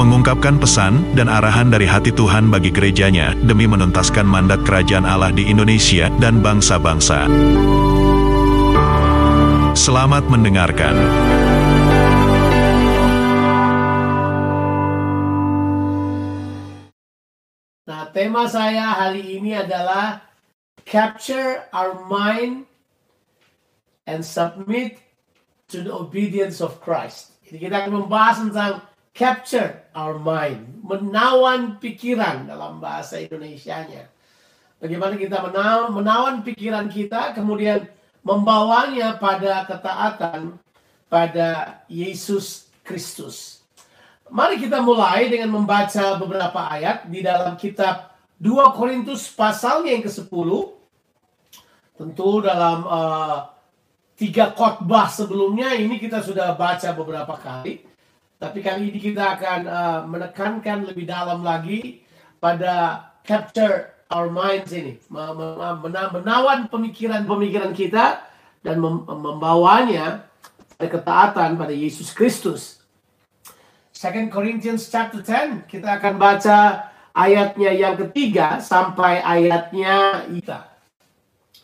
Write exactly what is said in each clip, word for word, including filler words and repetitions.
mengungkapkan pesan dan arahan dari hati Tuhan bagi gerejanya demi menuntaskan mandat kerajaan Allah di Indonesia dan bangsa-bangsa. Selamat mendengarkan. Nah, tema saya hari ini adalah Capture Our Mind and Submit to the Obedience of Christ. Jadi kita akan membahas tentang capture our mind, menawan pikiran dalam bahasa Indonesianya. Bagaimana kita menaw- menawan pikiran kita, kemudian membawanya pada ketaatan pada Yesus Kristus. Mari kita mulai dengan membaca beberapa ayat di dalam kitab dua Korintus pasalnya yang kesepuluh. Tentu dalam uh, tiga khotbah sebelumnya ini kita sudah baca beberapa kali. Tapi kali ini kita akan uh, menekankan lebih dalam lagi pada capture our minds ini. Menawan pemikiran-pemikiran kita dan membawanya pada ketaatan pada Yesus Kristus. Second Corinthians chapter sepuluh, kita akan baca ayatnya yang ketiga sampai ayatnya ita.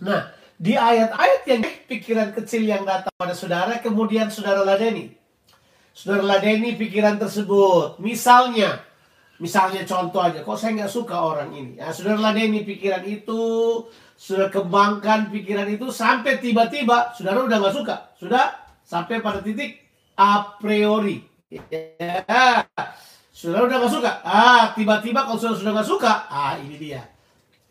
Nah, di ayat-ayat yang pikiran kecil yang datang pada saudara, kemudian saudara ladeni. Saudara ladeni pikiran tersebut. Misalnya, misalnya contoh aja, kok saya nggak suka orang ini. Nah, saudara ladeni pikiran itu, saudara kembangkan pikiran itu sampai tiba-tiba saudara udah nggak suka. Sudah sampai pada titik a priori. Ya. Saudara udah nggak suka. Ah, tiba-tiba kalau saudara sudah nggak suka, ah ini dia.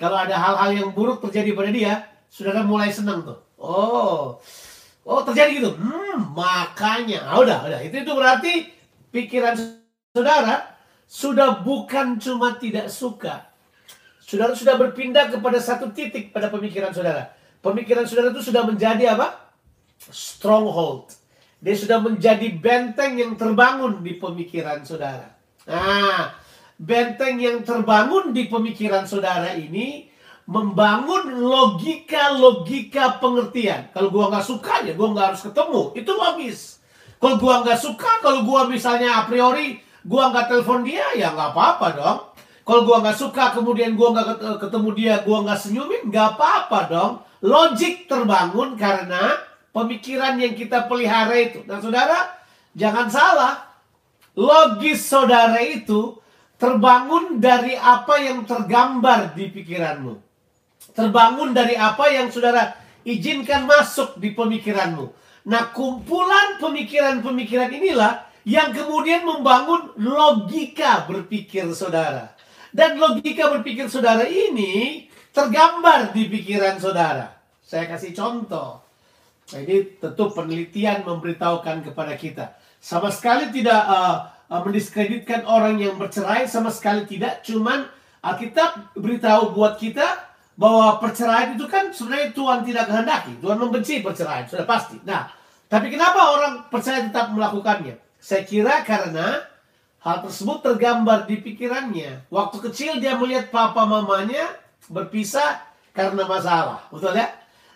Kalau ada hal-hal yang buruk terjadi pada dia, saudara mulai senang tuh. Oh. Oh terjadi gitu, hmm, makanya, ah, udah, udah, itu itu berarti pikiran saudara sudah bukan cuma tidak suka, saudara sudah berpindah kepada satu titik pada pemikiran saudara. Pemikiran saudara itu sudah menjadi apa? Stronghold. Dia sudah menjadi benteng yang terbangun di pemikiran saudara. Nah, benteng yang terbangun di pemikiran saudara ini membangun logika-logika pengertian. Kalau gua gak suka ya gua gak harus ketemu. Itu logis. Kalau gua gak suka, kalau gua misalnya a priori gua gak telepon dia, ya gak apa-apa dong. Kalau gua gak suka kemudian gua gak ketemu dia, gua gak senyumin, gak apa-apa dong. Logik terbangun karena pemikiran yang kita pelihara itu. Nah saudara, jangan salah, logis saudara itu terbangun dari apa yang tergambar di pikiranmu. Terbangun dari apa yang saudara izinkan masuk di pemikiranmu. Nah, kumpulan pemikiran-pemikiran inilah yang kemudian membangun logika berpikir saudara. Dan logika berpikir saudara ini tergambar di pikiran saudara. Saya kasih contoh. Ini tentu penelitian memberitahukan kepada kita. Sama sekali tidak uh, mendiskreditkan orang yang bercerai, sama sekali tidak. Cuman Alkitab beritahu buat kita bahwa perceraian itu kan sebenarnya Tuhan tidak kehendaki. Tuhan membenci perceraian, sudah pasti. Nah, tapi kenapa orang percaya tetap melakukannya? Saya kira karena hal tersebut tergambar di pikirannya. Waktu kecil dia melihat papa mamanya berpisah karena masalah. Betul ya?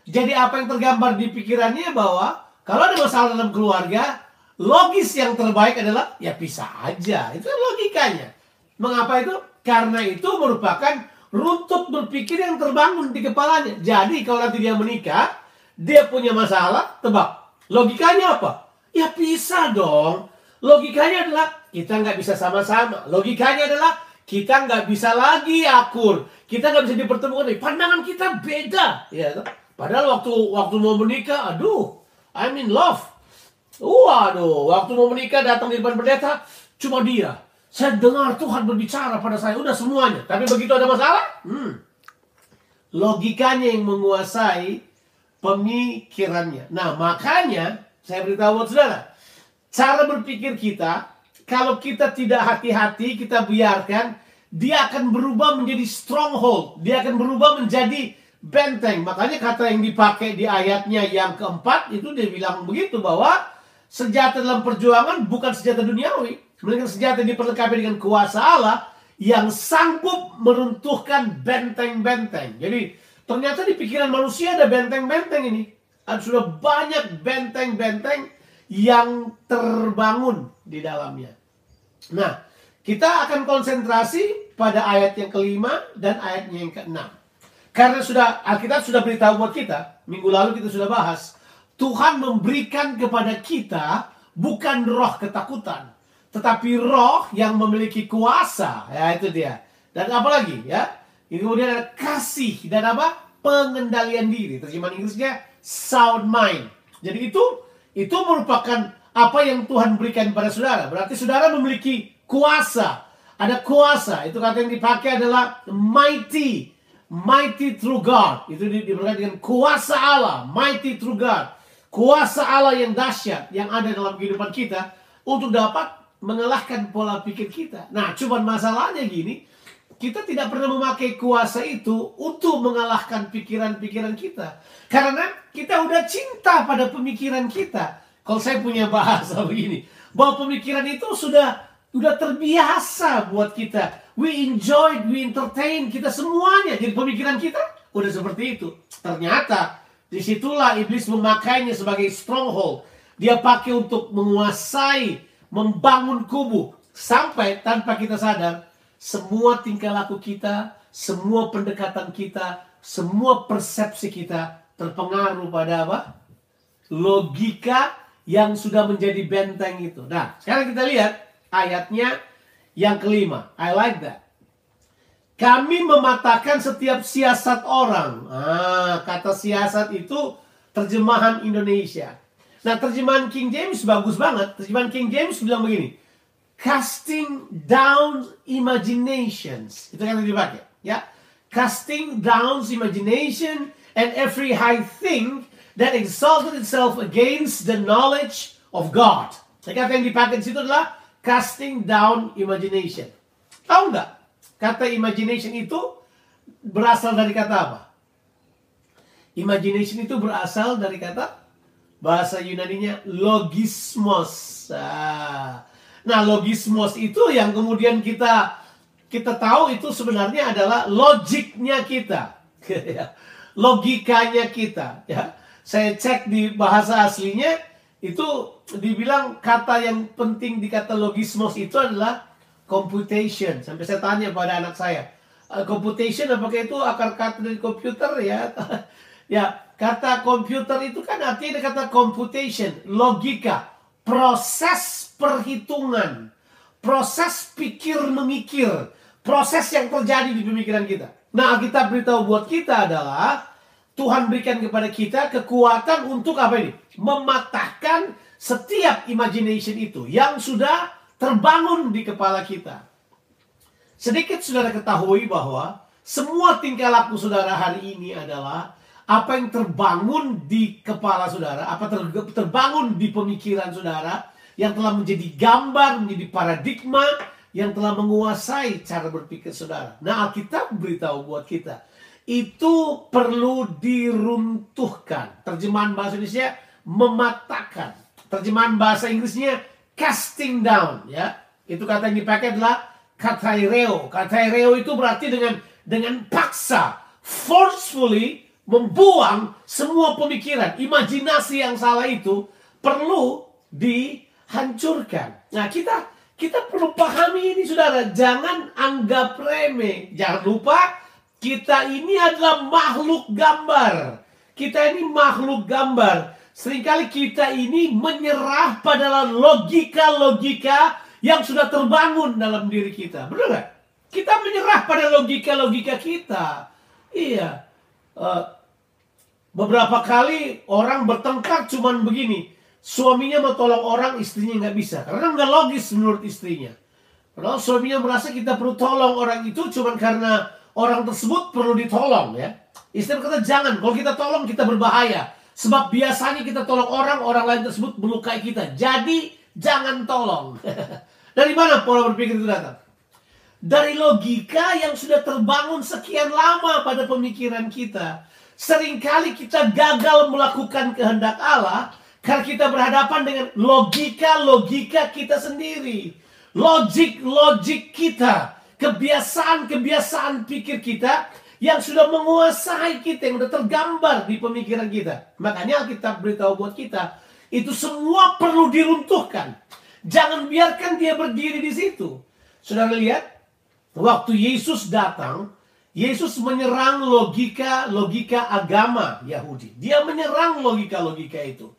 Jadi apa yang tergambar di pikirannya bahwa kalau ada masalah dalam keluarga, logis yang terbaik adalah ya pisah aja. Itu logikanya. Mengapa itu? Karena itu merupakan runtut berpikir yang terbangun di kepalanya. Jadi kalau nanti dia menikah, dia punya masalah, tebak. Logikanya apa? Ya pisah dong. Logikanya adalah kita nggak bisa sama-sama. Logikanya adalah kita nggak bisa lagi akur. Kita nggak bisa dipertemukan. Pandangan kita beda. Ya, padahal waktu waktu mau menikah, aduh, I'm in love. Waduh, waktu mau menikah datang di depan pendeta, cuma dia. Saya dengar Tuhan berbicara pada saya, udah semuanya. Tapi begitu ada masalah, hmm, logikanya yang menguasai pemikirannya. Nah, makanya saya beritahu buat saudara, cara berpikir kita, kalau kita tidak hati-hati, kita biarkan, dia akan berubah menjadi stronghold. Dia akan berubah menjadi benteng. Makanya kata yang dipakai di ayatnya yang keempat itu dia bilang begitu, bahwa senjata dalam perjuangan bukan senjata duniawi, melainkan senjata yang diperlengkapi dengan kuasa Allah yang sanggup meruntuhkan benteng-benteng. Jadi ternyata di pikiran manusia ada benteng-benteng ini. Ada sudah banyak benteng-benteng yang terbangun di dalamnya. Nah, kita akan konsentrasi pada ayat yang kelima dan ayatnya yang keenam. Karena sudah Alkitab sudah beritahu buat kita, minggu lalu kita sudah bahas, Tuhan memberikan kepada kita bukan roh ketakutan, tetapi roh yang memiliki kuasa. Ya, itu dia. Dan apa lagi ya? Ini kemudian ada kasih dan apa? Pengendalian diri. Terjemahan Inggrisnya sound mind. Jadi itu Itu merupakan apa yang Tuhan berikan pada saudara. Berarti saudara memiliki kuasa. Ada kuasa. Itu kata yang dipakai adalah mighty. Mighty through God. Itu diberkati dengan kuasa Allah. Mighty through God. Kuasa Allah yang dahsyat, yang ada dalam kehidupan kita, untuk dapat mengalahkan pola pikir kita. Nah, cuman masalahnya gini, kita tidak pernah memakai kuasa itu untuk mengalahkan pikiran-pikiran kita. Karena kita udah cinta pada pemikiran kita. Kalau saya punya bahasa begini, bahwa pemikiran itu sudah sudah terbiasa buat kita. We enjoy, we entertain kita semuanya. Jadi pemikiran kita udah seperti itu. Ternyata disitulah iblis memakainya sebagai stronghold. Dia pakai untuk menguasai, membangun kubu. Sampai tanpa kita sadar, semua tingkah laku kita, semua pendekatan kita, semua persepsi kita terpengaruh pada apa? Logika yang sudah menjadi benteng itu. Nah, sekarang kita lihat ayatnya yang kelima. I like that. Kami mematahkan setiap siasat orang. Ah, kata siasat itu terjemahan Indonesia. Nah, terjemahan King James bagus banget. Terjemahan King James bilang begini, casting down imaginations. Itu kan yang dipakai, ya. Casting down imagination and every high thing that exalted itself against the knowledge of God. Jadi kata yang dipakai di situ adalah casting down imagination. Tahu nggak? Kata imagination itu berasal dari kata apa? Imagination itu berasal dari kata bahasa Yunani-nya logismos. Ah. Nah, logismos itu yang kemudian kita kita tahu itu sebenarnya adalah logiknya kita. Logikanya kita, ya. Saya cek di bahasa aslinya itu dibilang kata yang penting di kata logismos itu adalah computation. Sampai saya tanya pada anak saya, computation apakah itu akar kata dari komputer, ya? Ya, kata komputer itu kan artinya kata computation, logika, proses perhitungan, proses pikir memikir, proses yang terjadi di pemikiran kita. Nah, Alkitab beritahu buat kita adalah Tuhan berikan kepada kita kekuatan untuk apa ini? Mematahkan setiap imagination itu yang sudah terbangun di kepala kita. Sedikit saudara ketahui bahwa semua tingkah laku saudara hari ini adalah apa yang terbangun di kepala saudara, apa ter terbangun di pemikiran saudara, yang telah menjadi gambar, menjadi paradigma, yang telah menguasai cara berpikir saudara. Nah, Alkitab beritahu buat kita, itu perlu diruntuhkan. Terjemahan bahasa Indonesia, mematahkan. Terjemahan bahasa Inggrisnya, casting down. Ya, itu kata yang dipakai adalah kataireo. Kataireo itu berarti dengan dengan paksa, forcefully membuang semua pemikiran. Imajinasi yang salah itu perlu di hancurkan. Nah, kita kita perlu pahami ini, saudara. Jangan anggap remeh. Jangan lupa, kita ini adalah makhluk gambar. Kita ini makhluk gambar. Seringkali kita ini menyerah pada logika-logika yang sudah terbangun dalam diri kita. Benar nggak? Kita menyerah pada logika-logika kita. Iya. Uh, beberapa kali orang bertengkar cuman begini. Suaminya mau tolong orang, istrinya nggak bisa. Karena nggak logis menurut istrinya. Padahal suaminya merasa kita perlu tolong orang itu cuman karena orang tersebut perlu ditolong, ya. Istri berkata, jangan. Kalau kita tolong, kita berbahaya. Sebab biasanya kita tolong orang, orang lain tersebut melukai kita. Jadi, jangan tolong. Dari mana pola berpikir itu datang? dari logika yang sudah terbangun sekian lama pada pemikiran kita. Seringkali kita gagal melakukan kehendak Allah karena kita berhadapan dengan logika-logika kita sendiri. Logik-logik kita, kebiasaan-kebiasaan pikir kita yang sudah menguasai kita, yang sudah tergambar di pemikiran kita. Makanya Alkitab beritahu buat kita, itu semua perlu diruntuhkan. Jangan biarkan dia berdiri di situ. Saudara lihat, waktu Yesus datang, Yesus menyerang logika-logika agama Yahudi. Dia menyerang logika-logika itu.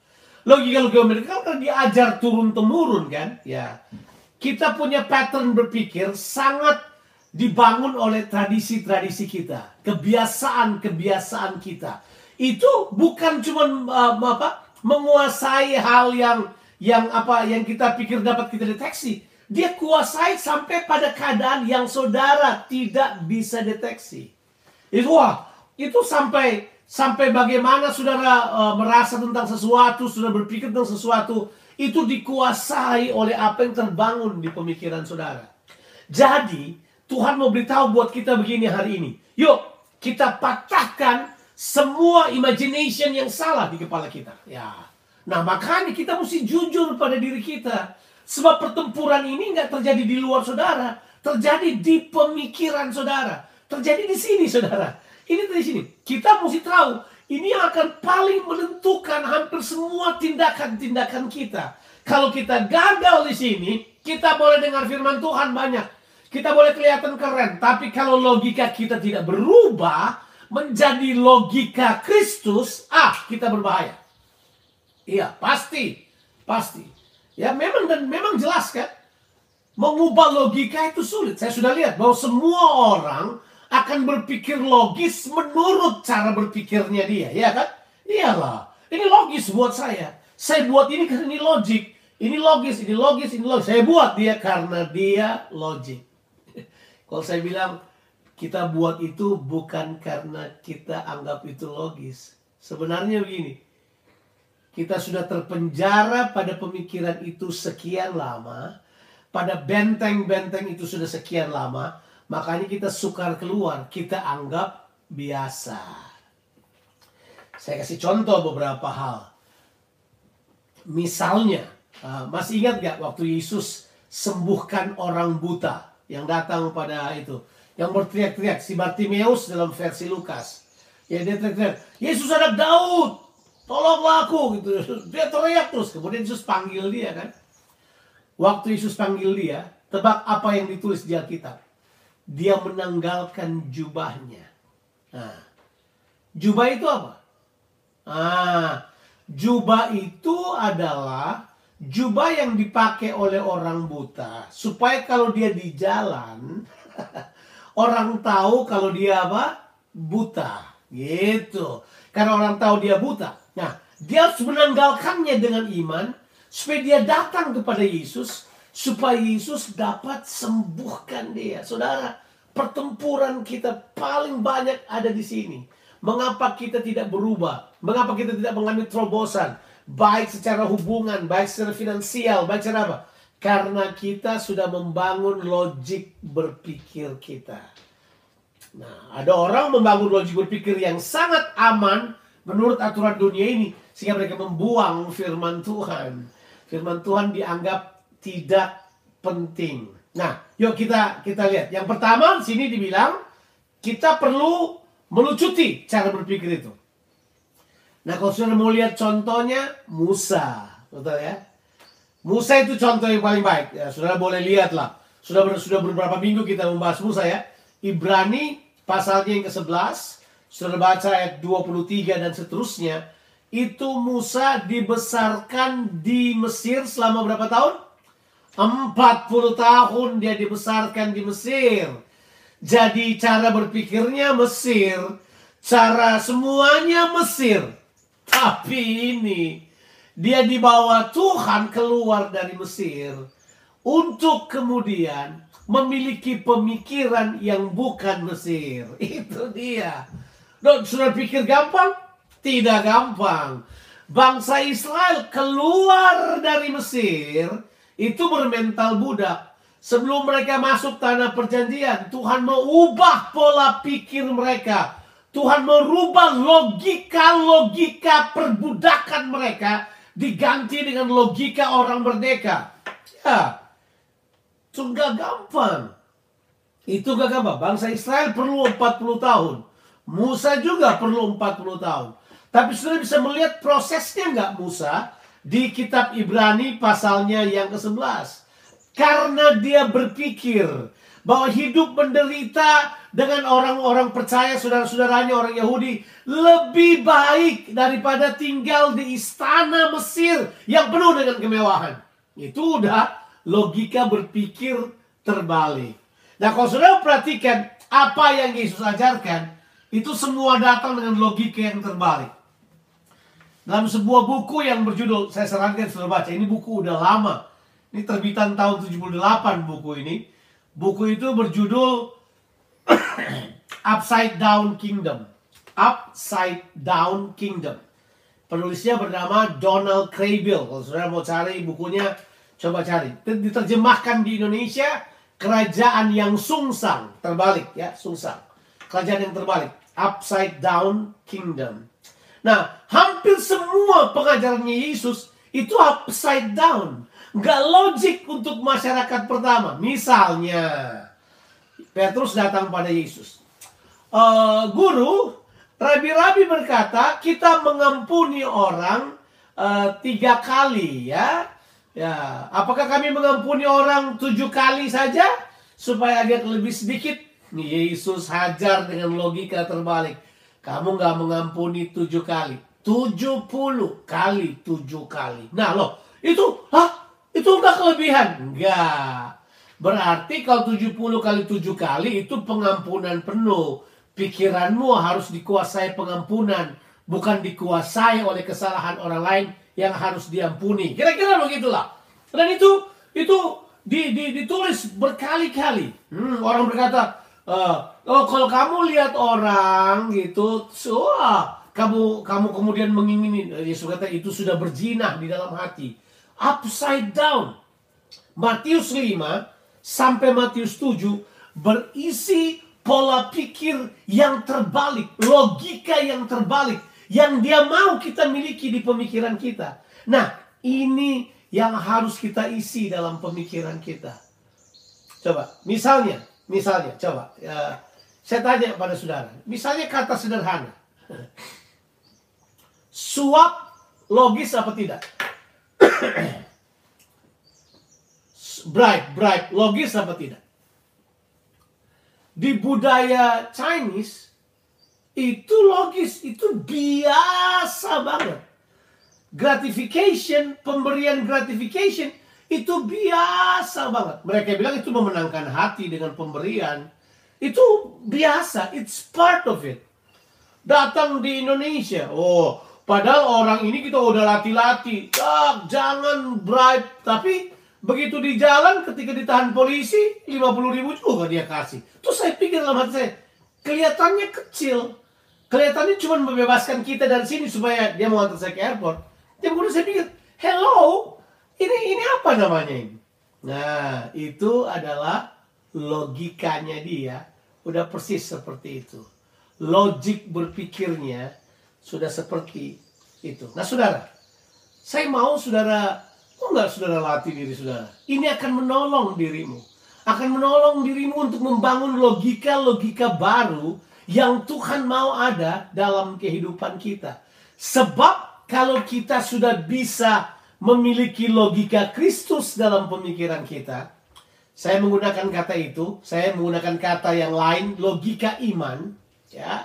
Logika-logika mereka kan diajar turun-temurun kan. Ya, kita punya pattern berpikir sangat dibangun oleh tradisi-tradisi kita, kebiasaan-kebiasaan kita. Itu bukan cuma uh, apa menguasai hal yang yang apa yang kita pikir dapat kita deteksi. Dia kuasai sampai pada keadaan yang saudara tidak bisa deteksi. Itu wah, itu sampai sampai bagaimana saudara uh, merasa tentang sesuatu, saudara berpikir tentang sesuatu, itu dikuasai oleh apa yang terbangun di pemikiran saudara. Jadi Tuhan mau beritahu buat kita begini hari ini. Yuk, kita patahkan semua imagination yang salah di kepala kita. Ya. Nah, makanya kita mesti jujur pada diri kita. Sebab pertempuran ini nggak terjadi di luar saudara. Terjadi di pemikiran saudara. Terjadi di sini, saudara. Ini di sini. Kita mesti tahu, ini yang akan paling menentukan hampir semua tindakan-tindakan kita. Kalau kita gagal di sini, kita boleh dengar firman Tuhan banyak. Kita boleh kelihatan keren, tapi kalau logika kita tidak berubah menjadi logika Kristus, ah, kita berbahaya. Iya, pasti. Pasti. Ya, memang dan memang jelas kan? Mengubah logika itu sulit. Saya sudah lihat bahwa semua orang akan berpikir logis menurut cara berpikirnya dia, ya kan? Iyalah. Ini logis buat saya. Saya buat ini karena ini logik. Ini logis, ini logis, ini logis. Saya buat dia karena dia logik. Kalau saya bilang, kita buat itu bukan karena kita anggap itu logis. Sebenarnya begini, kita sudah terpenjara pada pemikiran itu sekian lama, pada benteng-benteng itu sudah sekian lama, makanya kita sukar keluar, kita anggap biasa. Saya kasih contoh beberapa hal. Misalnya, uh, masih ingat gak waktu Yesus sembuhkan orang buta? Yang datang pada itu, yang berteriak-teriak, si Bartimeus dalam versi Lukas. Ya, dia teriak-teriak, Yesus anak Daud, tolonglah aku, gitu. Dia teriak terus, kemudian Yesus panggil dia kan. Waktu Yesus panggil dia, tebak apa yang ditulis di Alkitab. Dia menanggalkan jubahnya. Nah, jubah itu apa? Ah, jubah itu adalah jubah yang dipakai oleh orang buta, supaya kalau dia di jalan, orang tahu kalau dia apa? Buta. Gitu. Karena orang tahu dia buta. Nah, dia harus menanggalkannya dengan iman, supaya dia datang kepada Yesus, supaya Yesus dapat sembuhkan dia. Saudara, pertempuran kita paling banyak ada di sini. Mengapa kita tidak berubah? Mengapa kita tidak mengalami terobosan? Baik secara hubungan, baik secara finansial, baik secara apa? Karena kita sudah membangun logik berpikir kita. Nah, ada orang membangun logik berpikir yang sangat aman menurut aturan dunia ini, sehingga mereka membuang firman Tuhan. Firman Tuhan dianggap tidak penting. Nah, yuk kita kita lihat. Yang pertama, sini dibilang kita perlu melucuti cara berpikir itu. Nah, kalau sudah mau lihat contohnya, Musa, betul ya? Musa itu contoh yang paling baik. Ya, saudara boleh lihatlah. Sudah ber, sudah beberapa minggu kita membahas Musa ya. Ibrani pasalnya yang ke sebelas, saudara baca ayat dua puluh tiga dan seterusnya. Itu Musa dibesarkan di Mesir selama berapa tahun? empat puluh tahun dia dibesarkan di Mesir. Jadi cara berpikirnya Mesir, cara semuanya Mesir. Tapi ini, dia dibawa Tuhan keluar dari Mesir untuk kemudian memiliki pemikiran yang bukan Mesir. Itu dia. Loh, sudah pikir gampang? Tidak gampang. Bangsa Israel keluar dari Mesir itu bermental budak. Sebelum mereka masuk tanah perjanjian, Tuhan mengubah pola pikir mereka. Tuhan merubah logika-logika perbudakan mereka, diganti dengan logika orang merdeka. Ya, itu gak gampang. Itu gak gampang. Bangsa Israel perlu empat puluh tahun. Musa juga perlu empat puluh tahun. Tapi saudara bisa melihat prosesnya nggak Musa di kitab Ibrani pasalnya yang kesebelas. Karena dia berpikir bahwa hidup menderita dengan orang-orang percaya, saudara-saudaranya orang Yahudi, lebih baik daripada tinggal di istana Mesir yang penuh dengan kemewahan. Itu udah logika berpikir terbalik. Nah, kalau saudara perhatikan apa yang Yesus ajarkan, itu semua datang dengan logika yang terbalik. Dalam sebuah buku yang berjudul, saya sarankan saudara baca, ini buku udah lama. Ini terbitan tahun tujuh puluh delapan buku ini. Buku itu berjudul Upside Down Kingdom. Upside Down Kingdom. Penulisnya bernama Donald Crabill. Kalau saudara mau cari bukunya, coba cari. Diterjemahkan di Indonesia, Kerajaan yang Sungsang. Terbalik ya, sungsang. Kerajaan yang terbalik. Upside Down Kingdom. Nah, hampir semua pengajarannya Yesus itu upside down. Nggak logik untuk masyarakat pertama. Misalnya, Petrus datang pada Yesus. E, guru, rabi-rabi berkata, kita mengampuni orang e, tiga kali ya. Ya, apakah kami mengampuni orang tujuh kali saja? Supaya agak lebih sedikit. Nih, Yesus hajar dengan logika terbalik. Kamu nggak mengampuni tujuh kali. Tujuh puluh kali tujuh kali. Nah loh, itu, hah? Itu enggak kelebihan? Enggak. Berarti kalau tujuh puluh kali tujuh kali itu pengampunan penuh. Pikiranmu harus dikuasai pengampunan. Bukan dikuasai oleh kesalahan orang lain yang harus diampuni. Kira-kira begitulah. Dan itu itu di, di, ditulis berkali-kali. Hmm, orang berkata, oh, kalau kamu lihat orang gitu, wah, kamu, kamu kemudian mengingini. Yesus kata itu sudah berjinah di dalam hati. Upside down. Matius lima sampai Matius tujuh berisi pola pikir yang terbalik, logika yang terbalik, yang dia mau kita miliki di pemikiran kita. Nah, ini yang harus kita isi dalam pemikiran kita. Coba, misalnya, misalnya, coba ya, saya tanya kepada saudara, misalnya kata sederhana, suap logis apa tidak? Bribe, bribe, logis apa tidak? Di budaya Chinese itu logis, itu biasa banget. Gratification, pemberian gratification itu biasa banget. Mereka bilang itu memenangkan hati dengan pemberian. Itu biasa, it's part of it. Datang di Indonesia, oh, padahal orang ini kita udah latih-latih, ah, jangan bribe. Tapi begitu di jalan ketika ditahan polisi, lima puluh ribu juga dia kasih. Terus saya pikir dalam hati saya, kelihatannya kecil. Kelihatannya cuma membebaskan kita dari sini supaya dia mau antar saya ke airport. Tapi kemudian saya pikir, hello, ini ini apa namanya ini? Nah, itu adalah logikanya dia. Udah persis seperti itu. Logik berpikirnya sudah seperti itu. Nah saudara, saya mau saudara, kok nggak saudara latih diri saudara? Ini akan menolong dirimu. Akan menolong dirimu untuk membangun logika-logika baru yang Tuhan mau ada dalam kehidupan kita. Sebab kalau kita sudah bisa memiliki logika Kristus dalam pemikiran kita, saya menggunakan kata itu, saya menggunakan kata yang lain, logika iman, ya.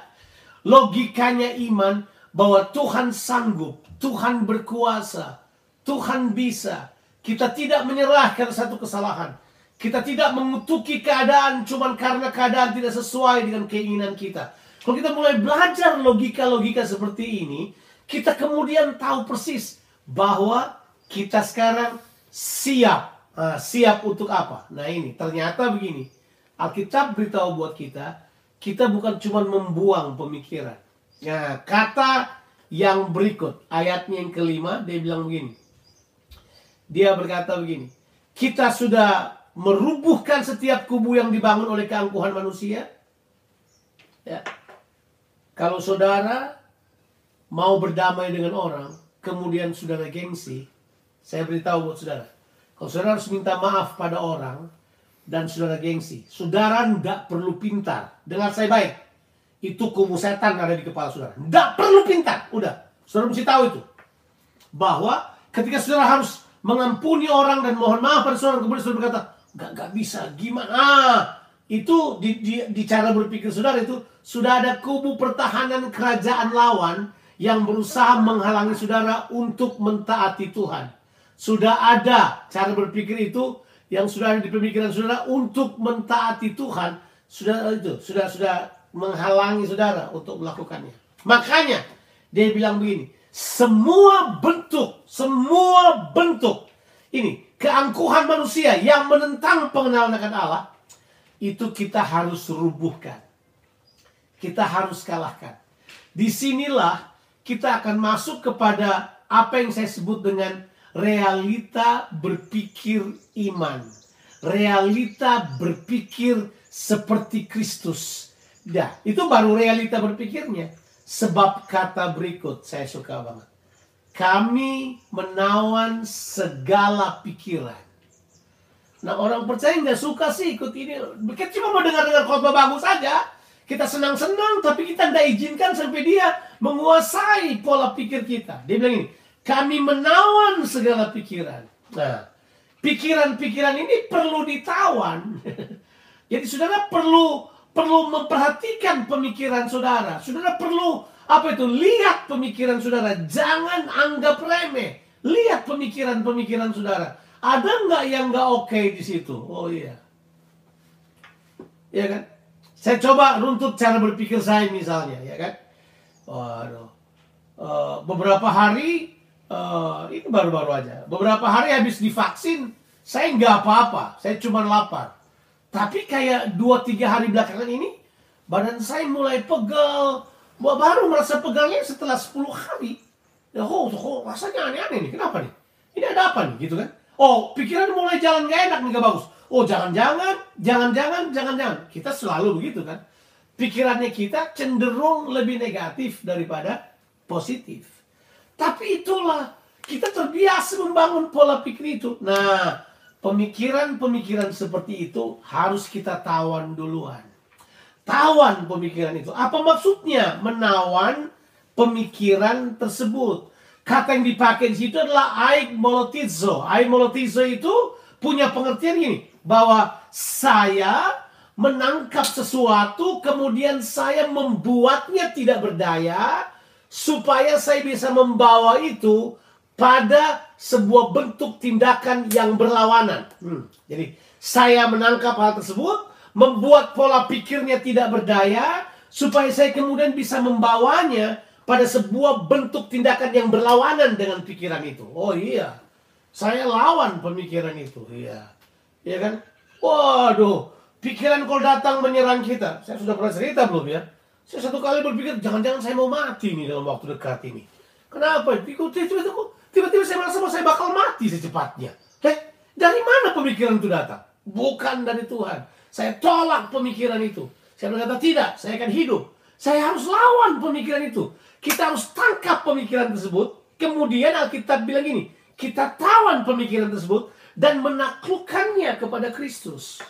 Logikanya iman bahwa Tuhan sanggup, Tuhan berkuasa, Tuhan bisa. Kita tidak menyerah karena satu kesalahan. Kita tidak mengutuki keadaan cuma karena keadaan tidak sesuai dengan keinginan kita. Kalau kita mulai belajar logika-logika seperti ini, kita kemudian tahu persis bahwa kita sekarang siap. Nah, siap untuk apa? Nah ini, ternyata begini. Alkitab beritahu buat kita, kita bukan cuma membuang pemikiran. Nah, kata yang berikut, ayatnya yang kelima, dia bilang begini. Dia berkata begini, kita sudah merubuhkan setiap kubu yang dibangun oleh keangkuhan manusia. Ya. Kalau saudara mau berdamai dengan orang, kemudian saudara gengsi, saya beritahu buat saudara, kalau saudara harus minta maaf pada orang dan saudara gengsi, saudara tidak perlu pintar. Dengar saya baik, itu kubu setan ada di kepala saudara. Tidak perlu pintar, udah. Saudara mesti tahu itu, bahwa ketika saudara harus mengampuni orang dan mohon maaf pada saudara, kemudian saudara berkata, Gak, gak bisa, gimana? Ah, itu di, di, di cara berpikir saudara itu sudah ada kubu pertahanan kerajaan lawan yang berusaha menghalangi saudara untuk mentaati Tuhan. Sudah ada cara berpikir itu yang sudah ada di pemikiran saudara untuk mentaati Tuhan. Sudah itu sudah sudah menghalangi saudara untuk melakukannya. Makanya dia bilang begini, semua bentuk, semua bentuk ini keangkuhan manusia yang menentang pengenalan akan Allah, itu kita harus rubuhkan. Kita harus kalahkan. Disinilah kita akan masuk kepada apa yang saya sebut dengan realita berpikir iman. Realita berpikir seperti Kristus. Ya, itu baru realita berpikirnya. Sebab kata berikut, saya suka banget. Kami menawan segala pikiran. Nah, orang percaya nggak suka sih ikut ini. Kita cuma mau dengar-dengar khotbah bagus saja. Kita senang-senang, tapi kita nggak izinkan sampai dia menguasai pola pikir kita. Dia bilang ini, kami menawan segala pikiran. Nah, pikiran-pikiran ini perlu ditawan. Jadi saudara perlu perlu memperhatikan pemikiran saudara. Saudara perlu apa itu? Lihat pemikiran saudara. Jangan anggap remeh. Lihat pemikiran-pemikiran saudara. Ada nggak yang nggak oke di situ? Oh iya. Iya kan? Saya coba runtut cara berpikir saya misalnya. Iya kan? Waduh. Uh, beberapa hari, uh, ini baru-baru aja. Beberapa hari habis divaksin, saya nggak apa-apa. Saya cuma lapar. Tapi kayak dua tiga hari belakangan ini, badan saya mulai pegal. Baru merasa pegalnya setelah sepuluh hari. Ya, oh, oh, rasanya aneh-aneh nih. Kenapa nih? Ini ada apa nih? Gitu kan? Oh, pikiran mulai jalan gak enak nih, gak bagus. Oh, jangan-jangan, jangan-jangan, jangan-jangan. Kita selalu begitu kan? Pikirannya kita cenderung lebih negatif daripada positif. Tapi itulah, kita terbiasa membangun pola pikir itu. Nah, pemikiran-pemikiran seperti itu harus kita tawan duluan. Tawan pemikiran itu. Apa maksudnya menawan pemikiran tersebut? Kata yang dipakai di situ adalah Aik Molotizo. Aik Molotizo itu punya pengertian gini, bahwa saya menangkap sesuatu, kemudian saya membuatnya tidak berdaya, supaya saya bisa membawa itu pada sebuah bentuk tindakan yang berlawanan. Hmm. Jadi saya menangkap hal tersebut, membuat pola pikirnya tidak berdaya, supaya saya kemudian bisa membawanya pada sebuah bentuk tindakan yang berlawanan dengan pikiran itu. Oh iya, saya lawan pemikiran itu. Iya, iya kan? Waduh, pikiran kalau datang menyerang kita. Saya sudah pernah cerita belum ya? Saya satu kali berpikir, jangan-jangan saya mau mati nih dalam waktu dekat ini. Kenapa? Tiba-tiba saya merasa bahwa saya bakal mati secepatnya. Eh, dari mana pemikiran itu datang? Bukan dari Tuhan. Saya tolak pemikiran itu. Saya berkata tidak, saya akan hidup. Saya harus lawan pemikiran itu. Kita harus tangkap pemikiran tersebut. Kemudian Alkitab bilang gini, kita tawan pemikiran tersebut dan menaklukkannya kepada Kristus.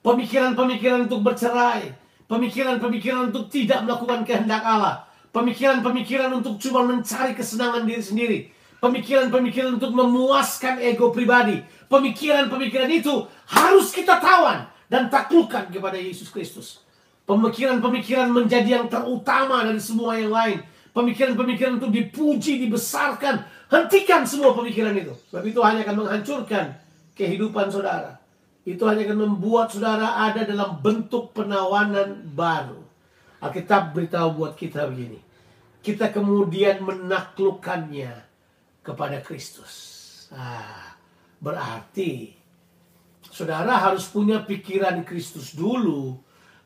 Pemikiran-pemikiran untuk bercerai, pemikiran-pemikiran untuk tidak melakukan kehendak Allah, pemikiran-pemikiran untuk cuma mencari kesenangan diri sendiri, pemikiran-pemikiran untuk memuaskan ego pribadi, pemikiran-pemikiran itu harus kita tawan dan taklukkan kepada Yesus Kristus. Pemikiran-pemikiran menjadi yang terutama dari semua yang lain. Pemikiran-pemikiran untuk dipuji, dibesarkan. Hentikan semua pemikiran itu. Sebab itu hanya akan menghancurkan kehidupan saudara. Itu hanya akan membuat saudara ada dalam bentuk penawanan baru. Alkitab beritahu buat kita begini. Kita kemudian menaklukkannya kepada Kristus. Ah, berarti saudara harus punya pikiran Kristus dulu,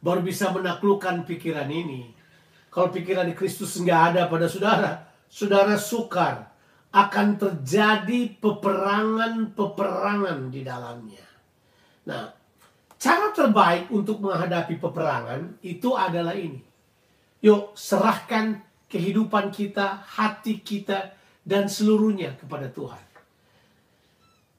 baru bisa menaklukkan pikiran ini. Kalau pikiran Kristus nggak ada pada saudara, saudara sukar. Akan terjadi peperangan-peperangan di dalamnya. Nah, cara terbaik untuk menghadapi peperangan itu adalah ini. Yuk, serahkan kehidupan kita, hati kita, dan seluruhnya kepada Tuhan.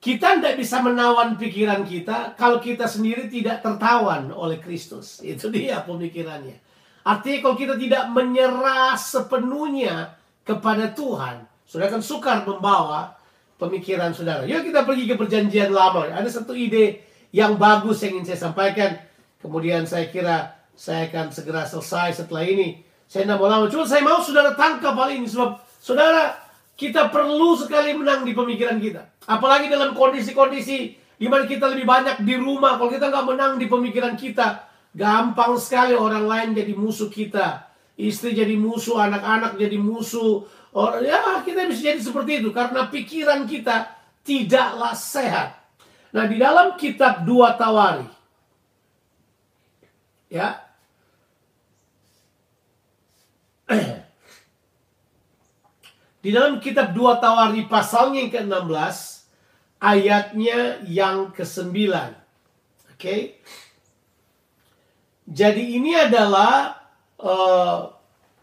Kita tidak bisa menawan pikiran kita kalau kita sendiri tidak tertawan oleh Kristus. Itu dia pemikirannya. Artinya kalau kita tidak menyerah sepenuhnya kepada Tuhan, saudara akan sukar membawa pemikiran saudara. Yuk kita pergi ke perjanjian lama. Ada satu ide yang bagus yang ingin saya sampaikan. Kemudian saya kira saya akan segera selesai setelah ini. Saya tidak mau lama. Cuma saya mau saudara tangkap hal ini. Sebab saudara, kita perlu sekali menang di pemikiran kita. Apalagi dalam kondisi-kondisi di mana kita lebih banyak di rumah. Kalau kita nggak menang di pemikiran kita, gampang sekali orang lain jadi musuh kita. Istri jadi musuh, anak-anak jadi musuh. Orang, ya, kita bisa jadi seperti itu. Karena pikiran kita tidaklah sehat. Nah, di dalam kitab dua Tawarikh, ya, di dalam kitab dua Tawarikh pasalnya yang ke enam belas, ayatnya yang kesembilan. Oke. Okay? Jadi ini adalah uh,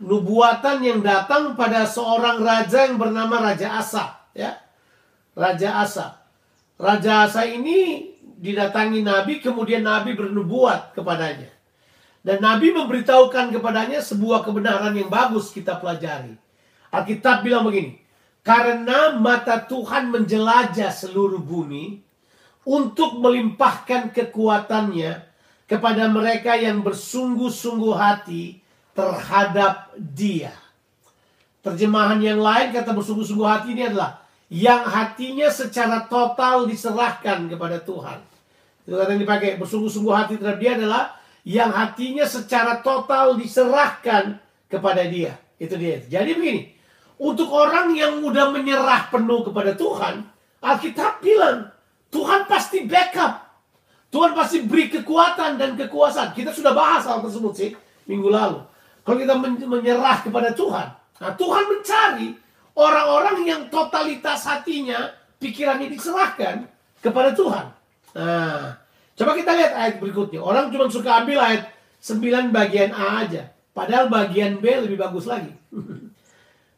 nubuatan yang datang pada seorang raja yang bernama Raja Asa, ya. Raja Asa. Raja Asa ini didatangi Nabi, kemudian Nabi bernubuat kepadanya. Dan Nabi memberitahukan kepadanya sebuah kebenaran yang bagus kita pelajari. Alkitab bilang begini, karena mata Tuhan menjelajah seluruh bumi untuk melimpahkan kekuatannya kepada mereka yang bersungguh-sungguh hati terhadap Dia. Terjemahan yang lain kata bersungguh-sungguh hati ini adalah yang hatinya secara total diserahkan kepada Tuhan. Itu kata yang dipakai, bersungguh-sungguh hati terhadap Dia adalah yang hatinya secara total diserahkan kepada Dia. Itu dia. Jadi begini, untuk orang yang mudah menyerah penuh kepada Tuhan, Alkitab bilang, Tuhan pasti backup. Tuhan pasti beri kekuatan dan kekuasaan. Kita sudah bahas hal tersebut sih, minggu lalu. Kalau kita menyerah kepada Tuhan, nah, Tuhan mencari orang-orang yang totalitas hatinya, pikirannya diserahkan kepada Tuhan. Nah, coba kita lihat ayat berikutnya. Orang cuma suka ambil ayat sembilan bagian A aja. Padahal bagian B lebih bagus lagi.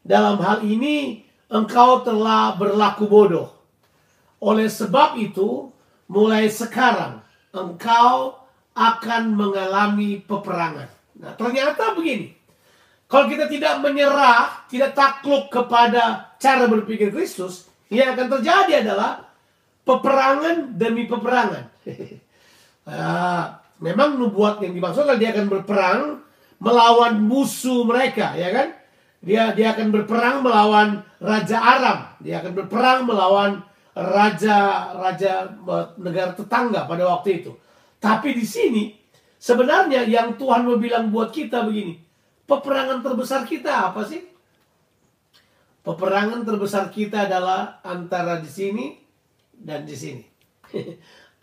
Dalam hal ini, engkau telah berlaku bodoh. Oleh sebab itu, mulai sekarang, engkau akan mengalami peperangan. Nah, ternyata begini. Kalau kita tidak menyerah, tidak takluk kepada cara berpikir Kristus, yang akan terjadi adalah peperangan demi peperangan. Nah, memang nubuat yang dimaksudkan, dia akan berperang melawan musuh mereka, ya kan? Dia dia akan berperang melawan Raja Aram. Dia akan berperang melawan raja raja negara tetangga pada waktu itu. Tapi di sini sebenarnya yang Tuhan mau bilang buat kita begini. Peperangan terbesar kita apa sih? Peperangan terbesar kita adalah antara di sini dan di sini.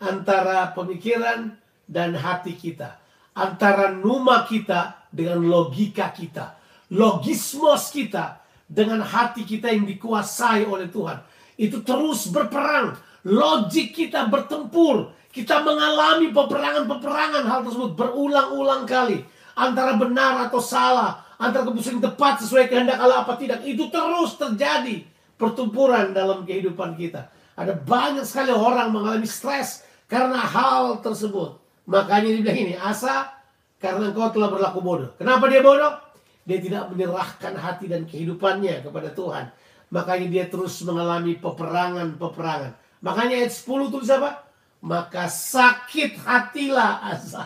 Antara pemikiran dan hati kita. Antara numa kita dengan logika kita. Logismos kita dengan hati kita yang dikuasai oleh Tuhan. Itu terus berperang. Logik kita bertempur. Kita mengalami peperangan-peperangan. Hal tersebut berulang-ulang kali. Antara benar atau salah. Antara keputusan tepat sesuai kehendak Allah apa tidak. Itu terus terjadi. Pertempuran dalam kehidupan kita. Ada banyak sekali orang mengalami stres karena hal tersebut. Makanya dibilang ini. Asa, karena engkau telah berlaku bodoh. Kenapa dia bodoh? Dia tidak menyerahkan hati dan kehidupannya kepada Tuhan. Makanya dia terus mengalami peperangan-peperangan. Makanya ayat sepuluh tulis apa? Maka sakit hatilah Asa.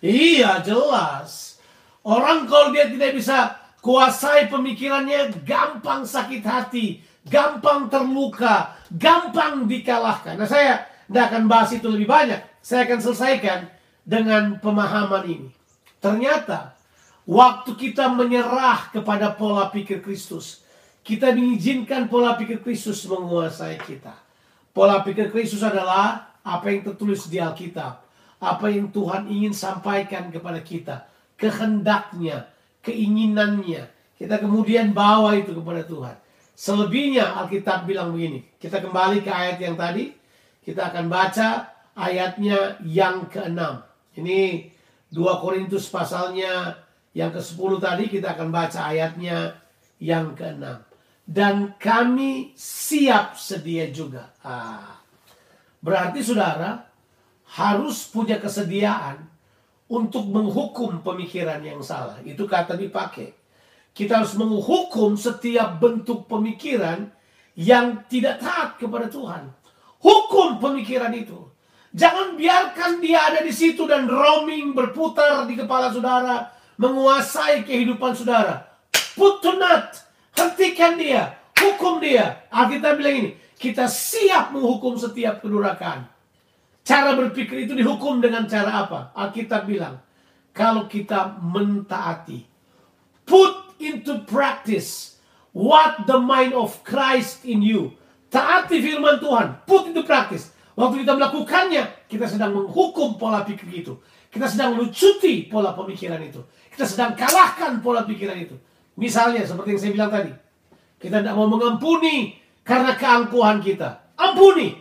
Iya, jelas. Orang kalau dia tidak bisa kuasai pemikirannya, gampang sakit hati, gampang terluka, gampang dikalahkan. Nah, saya tidak akan bahas itu lebih banyak. Saya akan selesaikan dengan pemahaman ini. Ternyata waktu kita menyerah kepada pola pikir Kristus, kita mengizinkan pola pikir Kristus menguasai kita. Pola pikir Kristus adalah apa yang tertulis di Alkitab. Apa yang Tuhan ingin sampaikan kepada kita. Kehendaknya, keinginannya. Kita kemudian bawa itu kepada Tuhan. Selebihnya Alkitab bilang begini. Kita kembali ke ayat yang tadi. Kita akan baca ayatnya yang keenam. Ini dua Korintus pasalnya yang kesepuluh tadi kita akan baca ayatnya yang keenam. Dan kami siap sedia juga. Ah, berarti saudara harus punya kesediaan untuk menghukum pemikiran yang salah. Itu kata dipakai. Kita harus menghukum setiap bentuk pemikiran yang tidak taat kepada Tuhan. Hukum pemikiran itu. Jangan biarkan dia ada di situ dan roaming berputar di kepala saudara, menguasai kehidupan saudara. Put to naught. Hentikan dia, hukum dia. Alkitab bilang ini, kita siap menghukum setiap kedurhakaan. Cara berpikir itu dihukum dengan cara apa? Alkitab bilang, kalau kita mentaati, put into practice what the mind of Christ in you. Taati firman Tuhan, put into practice. Waktu kita melakukannya, kita sedang menghukum pola pikir itu. Kita sedang lucuti pola pemikiran itu. Kita sedang kalahkan pola pikiran itu. Misalnya seperti yang saya bilang tadi, kita tidak mau mengampuni karena keangkuhan kita. Ampuni,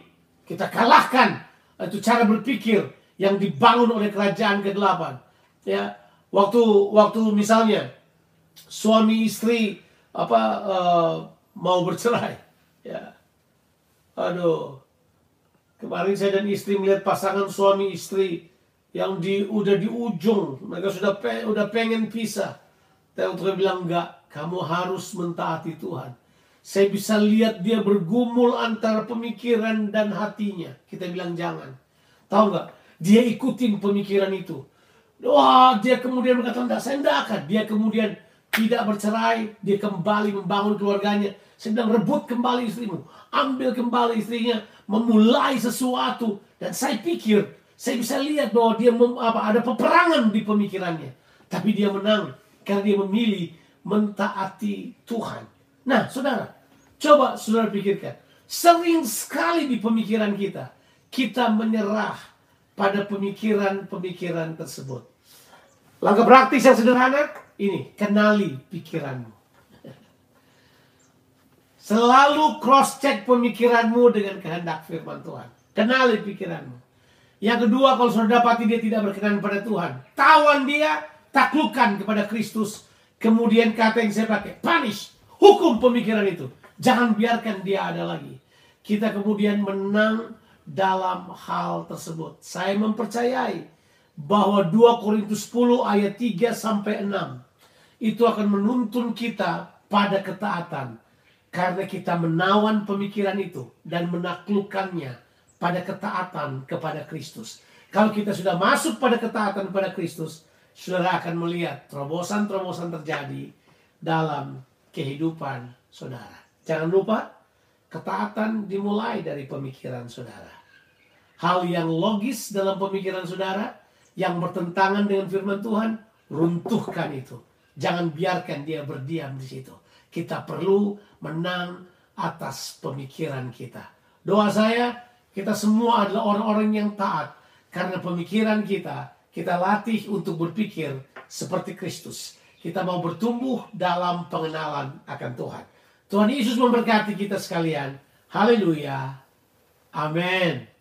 kita kalahkan. Itu cara berpikir yang dibangun oleh kerajaan kegelapan. Ya, waktu waktu misalnya suami istri apa uh, mau bercerai. Ya, aduh, kemarin saya dan istri melihat pasangan suami istri yang di udah di ujung, mereka sudah pe, udah pengen pisah. Tuhan bilang, enggak, kamu harus mentaati Tuhan. Saya bisa lihat dia bergumul antara pemikiran dan hatinya. Kita bilang jangan. Tahu enggak? Dia ikutin pemikiran itu. Wah, dia kemudian berkata, enggak, saya enggak akan. Dia kemudian tidak bercerai. Dia kembali membangun keluarganya. Sedang rebut kembali istrimu. Ambil kembali istrinya. Memulai sesuatu. Dan saya pikir, saya bisa lihat bahwa dia mem, apa, ada peperangan di pemikirannya. Tapi dia menang. Karena dia memilih mentaati Tuhan. Nah, saudara, coba saudara pikirkan. Sering sekali di pemikiran kita, kita menyerah pada pemikiran-pemikiran tersebut. Langkah praktis yang sederhana, ini, kenali pikiranmu. Selalu cross-check pemikiranmu dengan kehendak firman Tuhan. Kenali pikiranmu. Yang kedua, kalau saudara dapati dia tidak berkenan pada Tuhan, tawan dia, taklukkan kepada Kristus. Kemudian kata yang saya pakai, punish. Hukum pemikiran itu. Jangan biarkan dia ada lagi. Kita kemudian menang dalam hal tersebut. Saya mempercayai bahwa dua Korintus sepuluh ayat tiga sampai enam. Itu akan menuntun kita pada ketaatan. Karena kita menawan pemikiran itu. Dan menaklukkannya pada ketaatan kepada Kristus. Kalau kita sudah masuk pada ketaatan kepada Kristus, saudara akan melihat terobosan-terobosan terjadi dalam kehidupan saudara. Jangan lupa, ketaatan dimulai dari pemikiran saudara. Hal yang logis dalam pemikiran saudara, yang bertentangan dengan firman Tuhan, runtuhkan itu. Jangan biarkan dia berdiam di situ. Kita perlu menang atas pemikiran kita. Doa saya, kita semua adalah orang-orang yang taat. Karena pemikiran kita, kita latih untuk berpikir seperti Kristus. Kita mau bertumbuh dalam pengenalan akan Tuhan. Tuhan Yesus memberkati kita sekalian. Haleluya. Amin.